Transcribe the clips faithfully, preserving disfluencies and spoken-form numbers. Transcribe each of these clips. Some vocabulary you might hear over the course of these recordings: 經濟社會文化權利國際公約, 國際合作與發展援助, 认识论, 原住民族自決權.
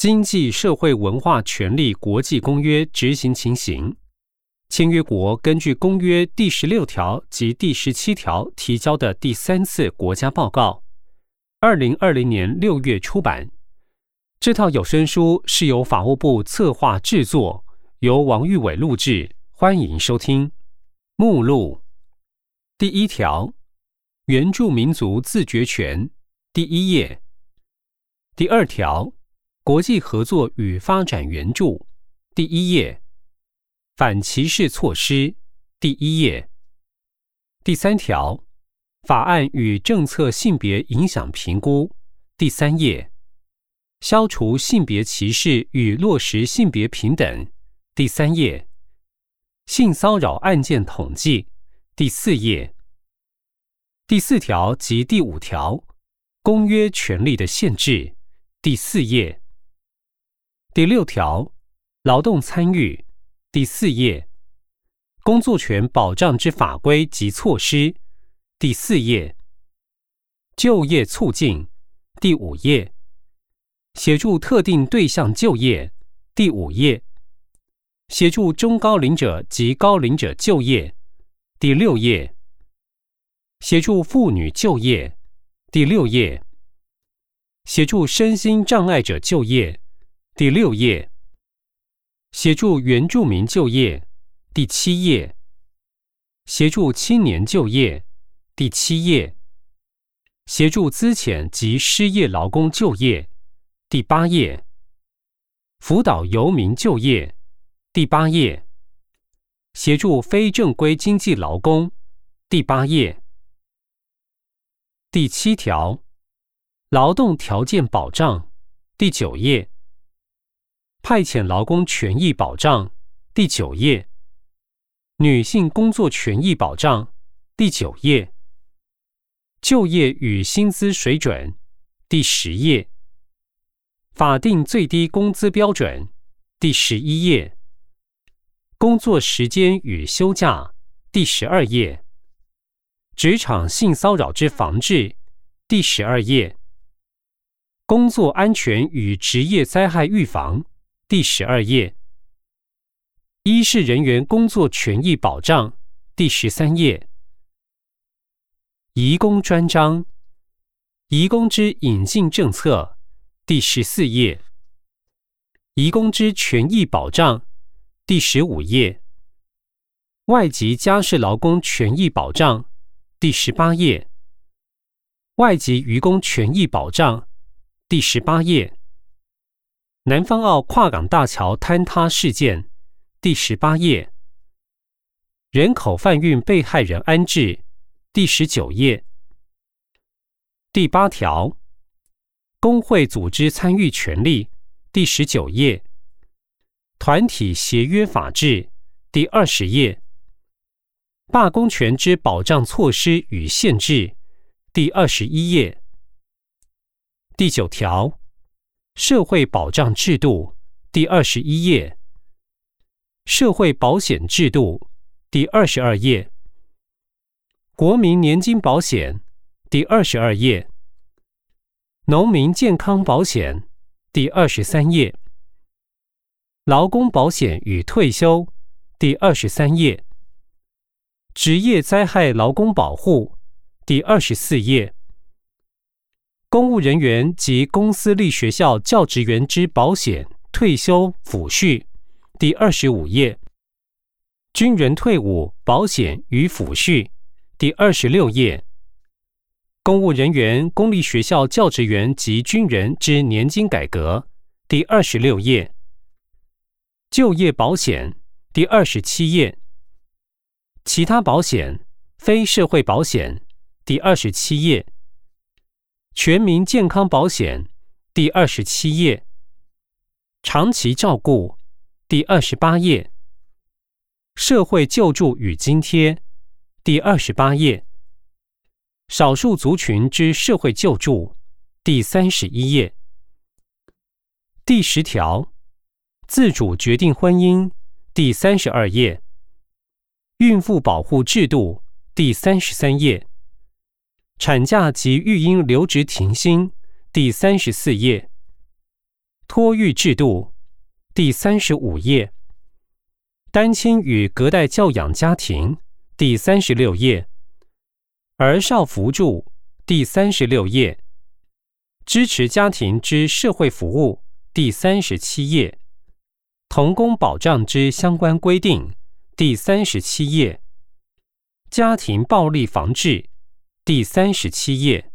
经济社会文化权利国际公约执行情形，签约国根据公约第十六条及第十七条提交的第三次国家报告，二零二零年六月出版。这套有声书是由法务部策划制作，由王玉伟录制，欢迎收听。目录：第一条，原住民族自决权，第一页。第二条，国际合作与发展援助，第一页。反歧视措施，第一页。第三条，法案与政策性别影响评估，第三页。消除性别歧视与落实性别平等，第三页。性骚扰案件统计，第四页。第四条及第五条，公约权利的限制，第四页。第六条，劳动参与，第四页。工作权保障之法规及措施，第四页。就业促进，第五页。协助特定对象就业，第五页。协助中高龄者及高龄者就业，第六页。协助妇女就业，第六页。协助身心障碍者就业，第六页。协助原住民就业，第七页。协助青年就业，第七页。协助资遣及失业劳工就业，第八页。辅导游民就业，第八页。协助非正规经济劳工，第八页。第七条，劳动条件保障，第九页。派遣劳工权益保障，第九页。女性工作权益保障，第九页。就业与薪资水准，第十页。法定最低工资标准，第十一页。工作时间与休假，第十二页。职场性骚扰之防治，第十二页。工作安全与职业灾害预防，第十二页。医事人员工作权益保障，第十三页。移工专章，移工之引进政策，第十四页。移工之权益保障，第十五页。外籍家事劳工权益保障，第十八页。外籍渔工权益保障，第十八页。南方澳跨港大桥坍塌事件，第十八页。人口贩运被害人安置，第十九页。第八条，工会组织参与权利，第十九页。团体协约法制，第二十页。罢工权之保障措施与限制，第二十一页。第九条，社会保障制度，第二十一页。社会保险制度，第二十二页。国民年金保险，第二十二页。农民健康保险，第二十三页。劳工保险与退休，第二十三页。职业灾害劳工保护，第二十四页。公务人员及公私立学校教职员之保险、退休、抚恤，第二十五页。军人退伍保险与抚恤，第二十六页。公务人员、公立学校教职员及军人之年金改革，第二十六页。就业保险，第二十七页。其他保险、非社会保险，第二十七页。全民健康保险，第二十七页。长期照顾，第二十八页。社会救助与津贴，第二十八页。少数族群之社会救助，第三十一页。第十条，自主决定婚姻，第三十二页。孕妇保护制度，第三十三页。产假及育婴留职停薪，第三十四页。托育制度第三十五页，单亲与隔代教养家庭第三十六页，儿少扶助第三十六页，支持家庭之社会服务第三十七页，童工保障之相关规定第三十七页，家庭暴力防治第三十七页，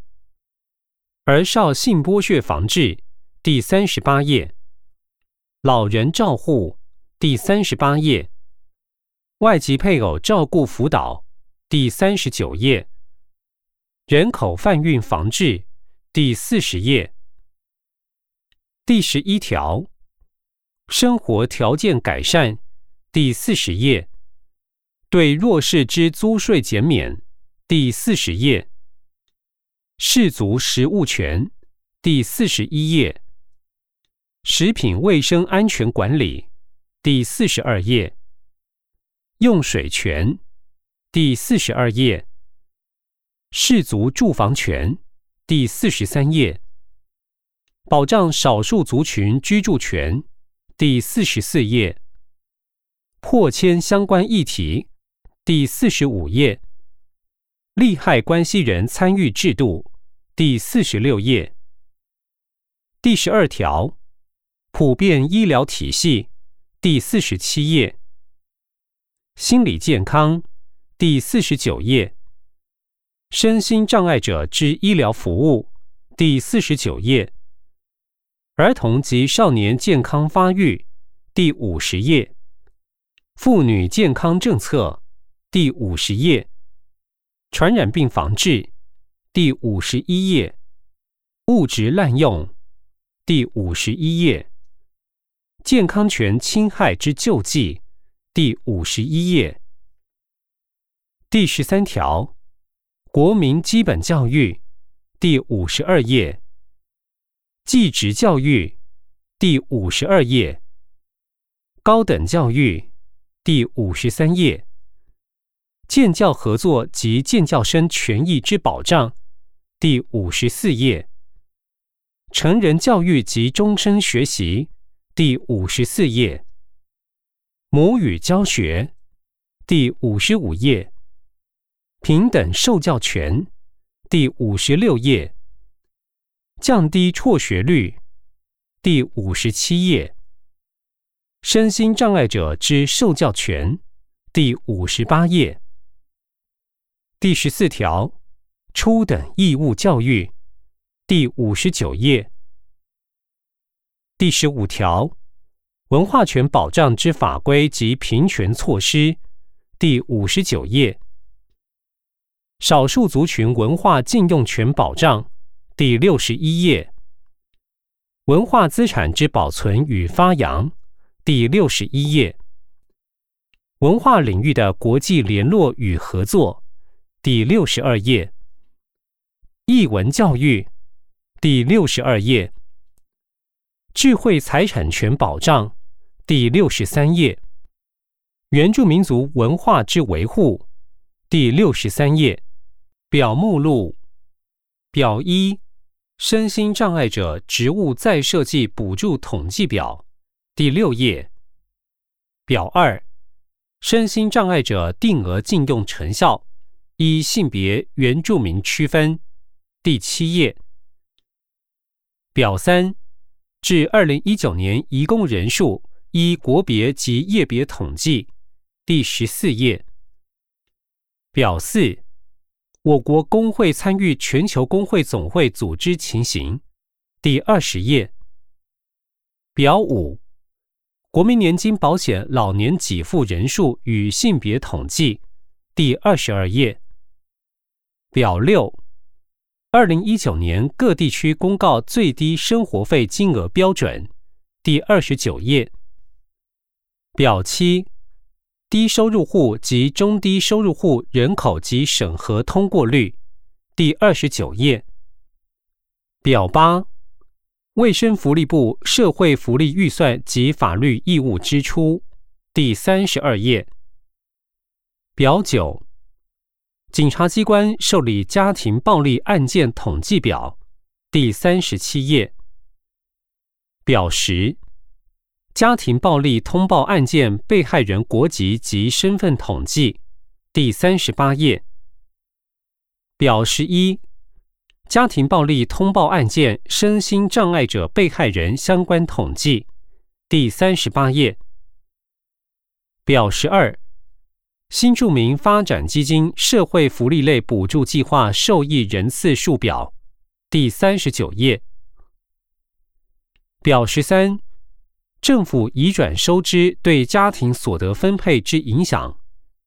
儿少性剥削防治第三十八页，老人照护第三十八页，外籍配偶照顾辅导第三十九页，人口贩运防治第四十页。第十一条，生活条件改善第四十页，对弱势之租税减免第四十页，氏族食物权第四十一页，食品卫生安全管理第四十二页，用水权第四十二页，氏族住房权第四十三页，保障少数族群居住权第四十四页，迫迁相关议题第四十五页，利害关系人参与制度第四十六页。第十二条，普遍医疗体系第四十七页，心理健康第四十九页，身心障碍者之医疗服务第四十九页，儿童及少年健康发育第五十页，妇女健康政策第五十页，传染病防治第五十一页，物质滥用第五十一页，健康权侵害之救济第五十一页。第十三条，国民基本教育第五十二页，技职教育第五十二页，高等教育第五十三页，建教合作及建教生权益之保障第五十四页，成人教育及终身学习第五十四页，母语教学第五十五页，平等受教权第五十六页，降低辍学率第五十七页，身心障碍者之受教权第五十八页。第十四条，初等义务教育第五十九页。第十五条，文化权保障之法规及平权措施第五十九页，少数族群文化禁用权保障第六十一页，文化资产之保存与发扬第六十一页，文化领域的国际联络与合作第六十二页，艺文教育第六十二页，智慧财产权保障第六十三页，原住民族文化之维护第六十三页。表目录：表一，身心障碍者职务再设计补助统计表第六页。表二，身心障碍者定额禁用成效依性别原住民区分第七页。表三，至二零一九年移工人数依国别及业别统计第十四页。表四，我国工会参与全球工会总会组织情形第二十页。表五，国民年金保险老年给付人数与性别统计第二十二页。表六，二零一九年各地区公告最低生活费金额标准第二十九页。表七，低收入户及中低收入户人口及审核通过率第二十九页。表八，卫生福利部社会福利预算及法律义务支出第三十二页。表九，警察机关受理家庭暴力案件统计表第三十七页。表实，家庭暴力通报案件被害人国籍及身份统计第三十八页。表十一，家庭暴力通报案件身心障碍者被害人相关统计第三十八页。表十二，新住民发展基金社会福利类补助计划受益人次数表第三十九页。表十三，政府移转收支对家庭所得分配之影响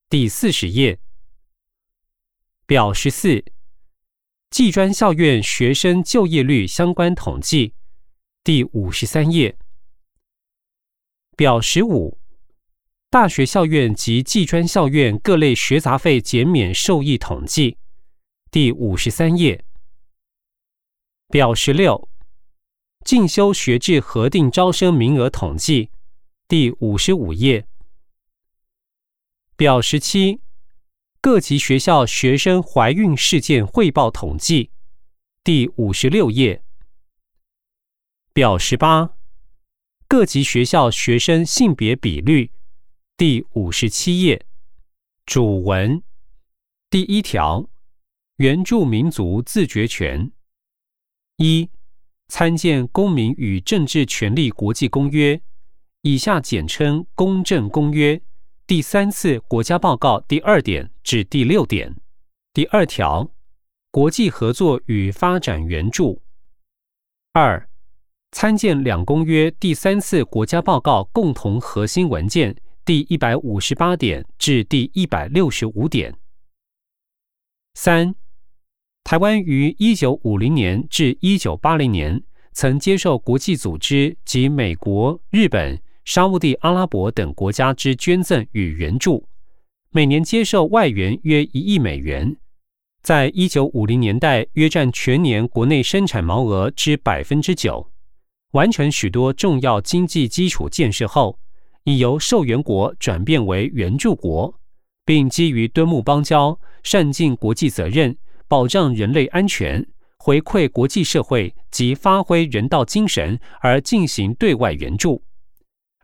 第四十页。表十四，技专校院学生就业率相关统计第五十三页。表十五，大学校院及技专校院各类学杂费减免受益统计第五十三页。表十六，进修学制核定招生名额统计第五十五页。表十七，各级学校学生怀孕事件汇报统计第五十六页。表十八，各级学校学生性别比率第五十七页。主文第一条，原住民族自决权。一、参见《公民与政治权利国际公约》以下简称《公政公约》第三次国家报告第二点至第六点。第二条，国际合作与发展援助。二、参见两公约第三次国家报告共同核心文件第一百五十八点至第一百六十五点。三、台湾于一九五零年至一九八零年曾接受国际组织及美国、日本、沙烏地阿拉伯等国家之捐赠与援助，每年接受外援约一亿美元，在一九五零年代约占全年国内生产毛额之 百分之九， 完成许多重要经济基础建设后，已由受援国转变为援助国，并基于敦睦邦交、善尽国际责任、保障人类安全、回馈国际社会及发挥人道精神而进行对外援助。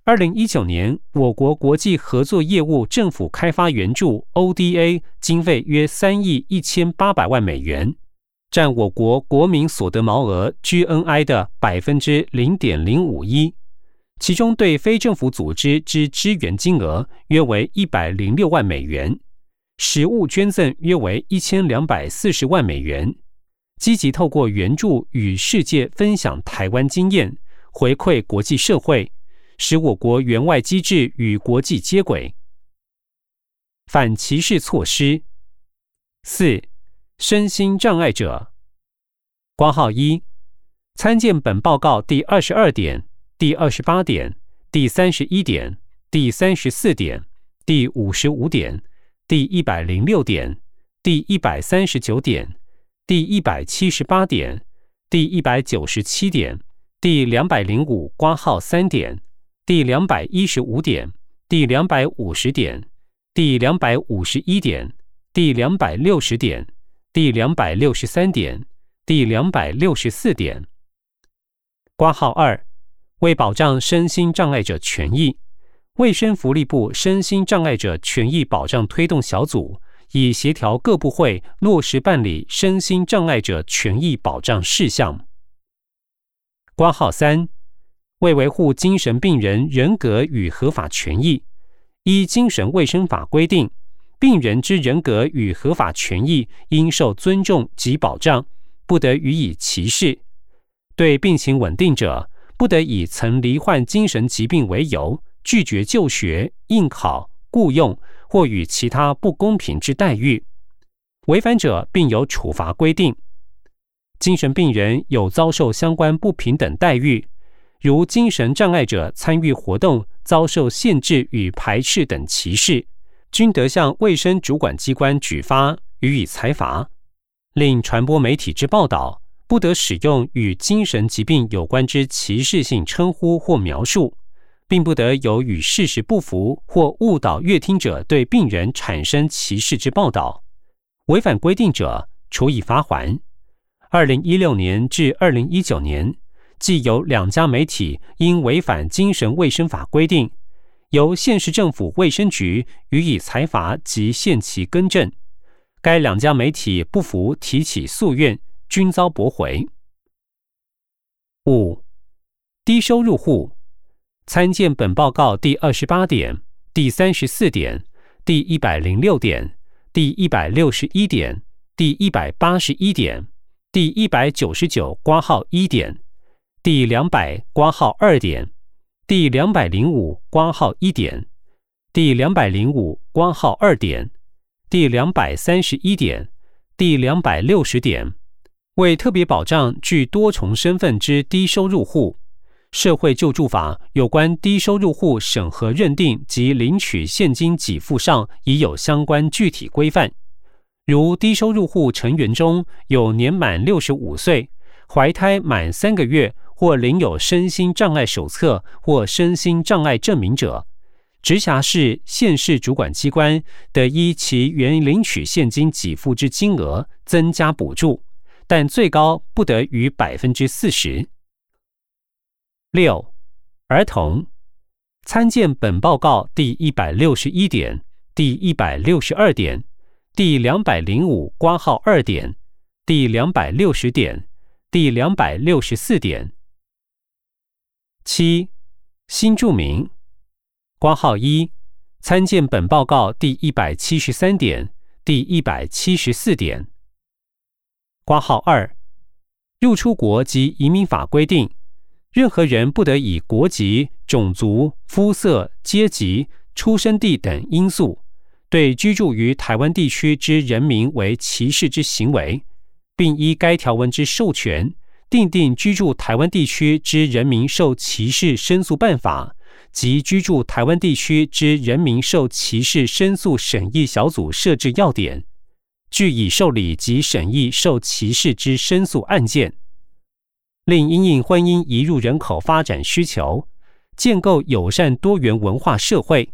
二零一九年，我国国际合作业务政府开发援助 O D A 经费约三亿一千八百万美元，占我国国民所得毛额 G N I 的 百分之零点零五一。其中对非政府组织之支援金额约为一百零六万美元，实物捐赠约为一千两百四十万美元，积极透过援助与世界分享台湾经验，回馈国际社会，使我国援外机制与国际接轨。反歧视措施。四、身心障碍者。括号一，参见本报告第二十二点、第二十八点、第三十一点、第三十四点、第五十五点、第一百零六点、第一百三十九点、第一百七十八点、第一百九十七点、第二百零五括号三点、第二百一十五点、第二百五十点、第二百五十一点、第二百六十点、第二百六十三点、第二百六十四点。括号二，为保障身心障碍者权益，卫生福利部身心障碍者权益保障推动小组以协调各部会落实办理身心障碍者权益保障事项。括号三，为维护精神病人人格与合法权益，依精神卫生法规定，病人之人格与合法权益应受尊重及保障，不得予以歧视。对病情稳定者，不得以曾罹患精神疾病为由拒绝就学、应考、雇用或与其他不公平之待遇，违反者并有处罚规定。精神病人有遭受相关不平等待遇，如精神障碍者参与活动遭受限制与排斥等歧视，均得向卫生主管机关举发予以裁罚。另传播媒体之报道，不得使用与精神疾病有关之歧视性称呼或描述，并不得有与事实不符或误导阅听者对病人产生歧视之报道。违反规定者，处以罚锾。二零一六年至二零一九年，既有两家媒体因违反精神卫生法规定，由县市政府卫生局予以裁罚及限期更正，该两家媒体不服提起诉愿，均遭驳回。五、低收入户，参见本报告第二十八点、第三十四点、第一百零六点、第一百六十一点、第一百八十一点、第一百九十九括号一点、第两百括号二点、第两百零五括号一点、第两百零五括号二点、第两百三十一点、第两百六十点。为特别保障具多重身份之低收入户，社会救助法有关低收入户审核认定及领取现金给付上已有相关具体规范，如低收入户成员中有年满六十五岁、怀胎满三个月或领有身心障碍手册或身心障碍证明者，直辖市、县市主管机关得依其原领取现金给付之金额增加补助，但最高不得逾 百分之四十。 六. 儿童，参见本报告第一百六十一点、第一百六十二点、第两百零五括号二点、第两百六十点、第两百六十四点。 七. 新住民括号一，参见本报告第一百七十三点、第一百七十四点。括号二，入出国及移民法规定，任何人不得以国籍、种族、肤色、阶级、出生地等因素，对居住于台湾地区之人民为歧视之行为，并依该条文之授权，订定居住台湾地区之人民受歧视申诉办法及居住台湾地区之人民受歧视申诉审议小组设置要点，据以受理及审议受歧视之申诉案件。另因应婚姻移入人口发展需求，建构友善多元文化社会。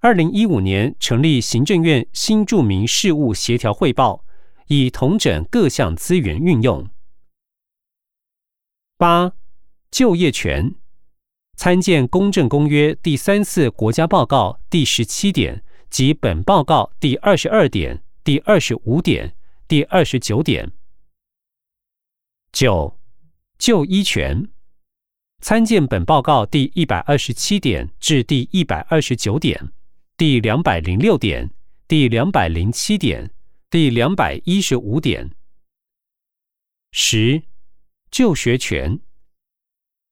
二零一五年成立行政院新住民事务协调汇报，以统整各项资源运用。八、就业权，参见公政公约第三次国家报告第十七点及本报告第二十二点、第二十五点、第二十九点。九、就医权，参见本报告第一百二十七点至第一百二十九点、第两百零六点、第两百零七点、第两百一十五点。十、就学权，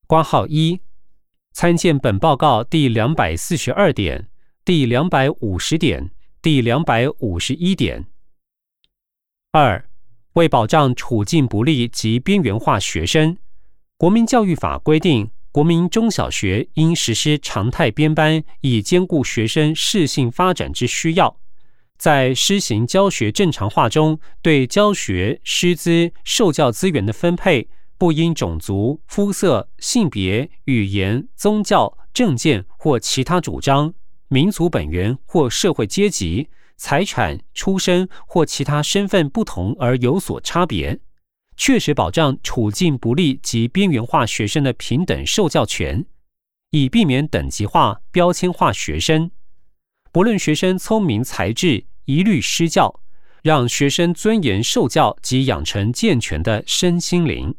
括号一，参见本报告第两百四十二点、第两百五十点、第两百五十一点。二、为保障处境不利及边缘化学生，国民教育法规定，国民中小学应实施常态编班，以兼顾学生适性发展之需要，在施行教学正常化中，对教学、师资、受教资源的分配，不因种族、肤色、性别、语言、宗教、政见或其他主张、民族本源或社会阶级、财产、出身或其他身份不同而有所差别，确实保障处境不利及边缘化学生的平等受教权，以避免等级化、标签化学生。不论学生聪明才智，一律施教，让学生尊严受教及养成健全的身心灵。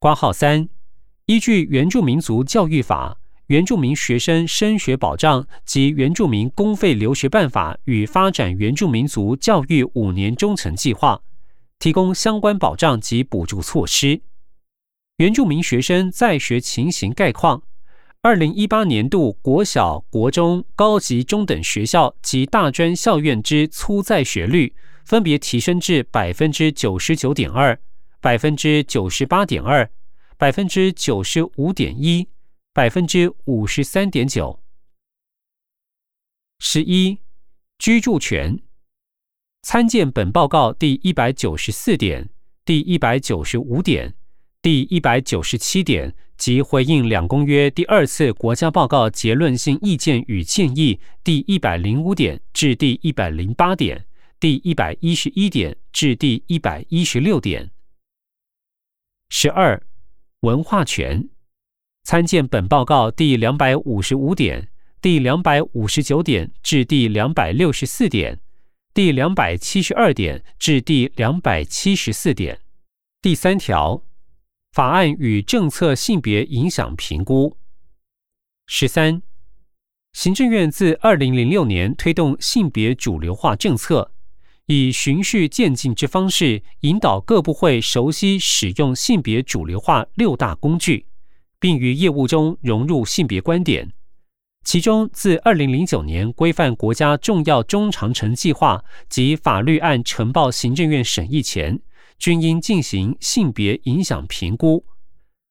括号三，依据原住民族教育法、原住民学生升学保障及原住民公费留学办法与发展原住民族教育五年忠诚计划，提供相关保障及补助措施。原住民学生在学情形概况，二零一八年度国小、国中、高级中等学校及大专校院之粗在学率分别提升至 百分之九十九点二、百分之九十八点二、百分之九十五点一、百分之五十三点九。 十一. 居住权，参见本报告第一百九十四点、第一百九十五点、第一百九十七点及回应两公约第二次国家报告结论性意见与建议第一百零五点至第一百零八点、第一百一十一点至第一百一十六点。 十二.文化权。参见本报告第二百五十五点、第二百五十九点至第二百六十四点、第二百七十二点至第二百七十四点。第三条，法案与政策性别影响评估。十三. 行政院自二零零六年推动性别主流化政策，以循序渐进之方式引导各部会熟悉使用性别主流化六大工具，并于业务中融入性别观点。其中自二零零九年规范国家重要中长程计划及法律案呈报行政院审议前，均应进行性别影响评估，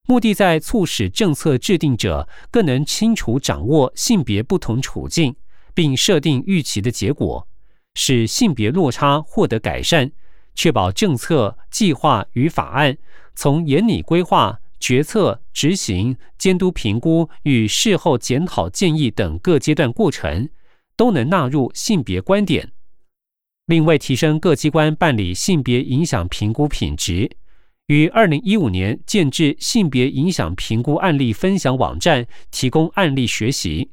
目的在促使政策制定者更能清楚掌握性别不同处境，并设定预期的结果，使性别落差获得改善，确保政策、计划与法案从研拟规划、决策、执行、监督评估与事后检讨建议等各阶段过程都能纳入性别观点。另外，提升各机关办理性别影响评估品质，于二零一五年建置性别影响评估案例分享网站，提供案例学习，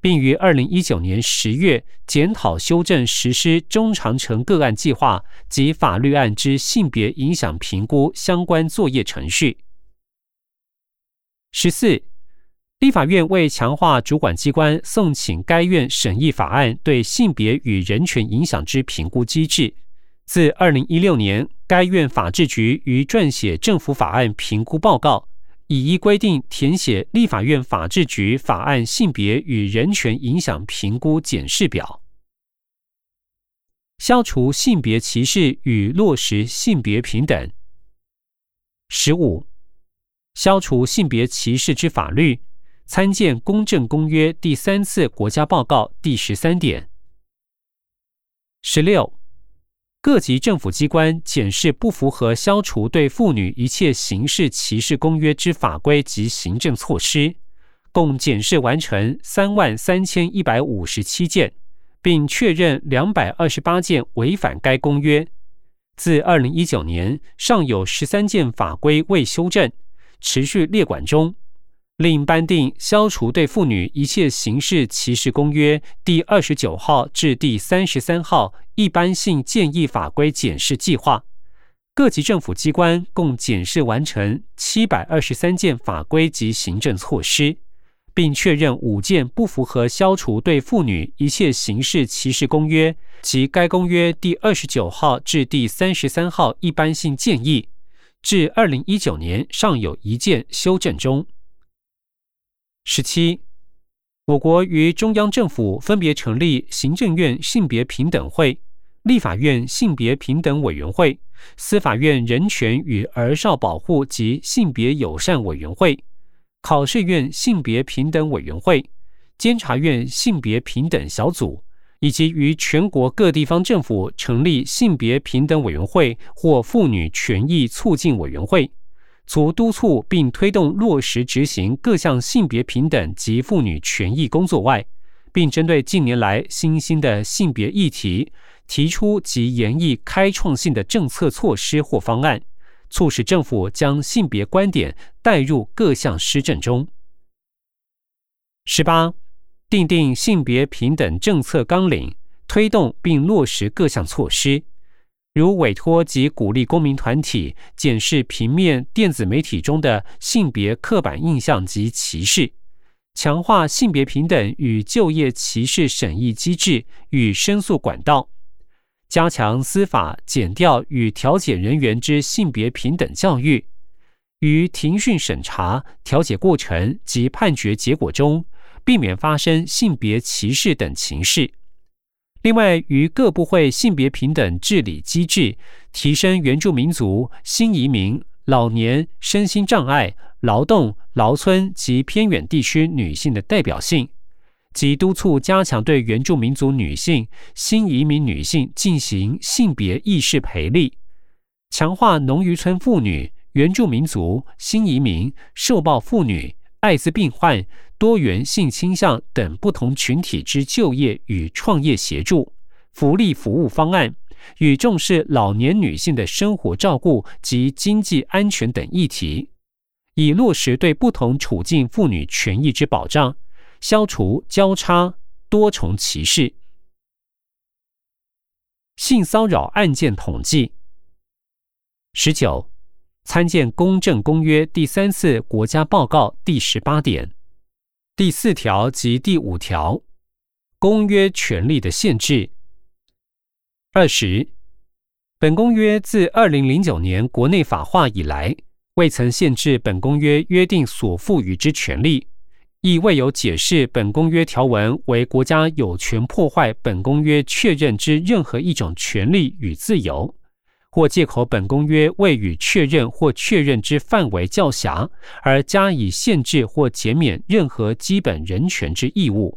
并于二零一九年十月检讨修正实施中长程个案计划及法律案之性别影响评估相关作业程序。十四. 立法院为强化主管机关送请该院审议法案对性别与人权影响之评估机制，自二零一六年该院法制局于撰写政府法案评估报告，以依规定填写立法院法制局法案性别与人权影响评估检视表。消除性别歧视与落实性别平等。十五.消除性别歧视之法律，参见《公正公约》第三次国家报告第十三点。十六. 各级政府机关检视不符合消除对妇女一切形式歧视公约之法规及行政措施，共检视完成 三万三千一百五十七 件，并确认二百二十八件违反该公约。自二零一九年尚有十三件法规未修正，持续列管中，另颁定消除对妇女一切形式歧视公约第二十九号至第三十三号一般性建议法规检视计划，各级政府机关共检视完成七百二十三件法规及行政措施，并确认五件不符合消除对妇女一切形式歧视公约及该公约第二十九号至第三十三号一般性建议，至二零一九年尚有一件修正中。十七. 我国与中央政府分别成立行政院性别平等会、立法院性别平等委员会、司法院人权与儿少保护及性别友善委员会、考试院性别平等委员会、监察院性别平等小组，以及于全国各地方政府成立性别平等委员会或妇女权益促进委员会，足督促并推动落实执行各项性别平等及妇女权益工作外，并针对近年来新兴的性别议题，提出及研议开创性的政策措施或方案，促使政府将性别观点带入各项施政中。十八.订定性别平等政策纲领，推动并落实各项措施，如委托及鼓励公民团体检视平面电子媒体中的性别刻板印象及歧视，强化性别平等与就业歧视审议机制与申诉管道，加强司法、检调与调解人员之性别平等教育，于庭讯审查、调解过程及判决结果中避免发生性别歧视等情势。另外，于各部会性别平等治理机制，提升原住民族、新移民、老年、身心障碍、劳动、劳村及偏远地区女性的代表性，及督促加强对原住民族女性、新移民女性进行性别意识培力，强化农渔村妇女、原住民族、新移民、受暴妇女、艾滋病患、多元性倾向等不同群体之就业与创业协助、福利服务方案，与重视老年女性的生活照顾及经济安全等议题，以落实对不同处境妇女权益之保障，消除交叉多重歧视。性骚扰案件统计。十九. 参见公正公约第三次国家报告第十八点第四条及第五条公约权利的限制。二十. 本公约自二零零九年国内法化以来，未曾限制本公约约定所赋予之权利，亦未有解释本公约条文为国家有权破坏本公约确认之任何一种权利与自由，或借口本公约未予确认或确认之范围较狭而加以限制或减免任何基本人权之义务。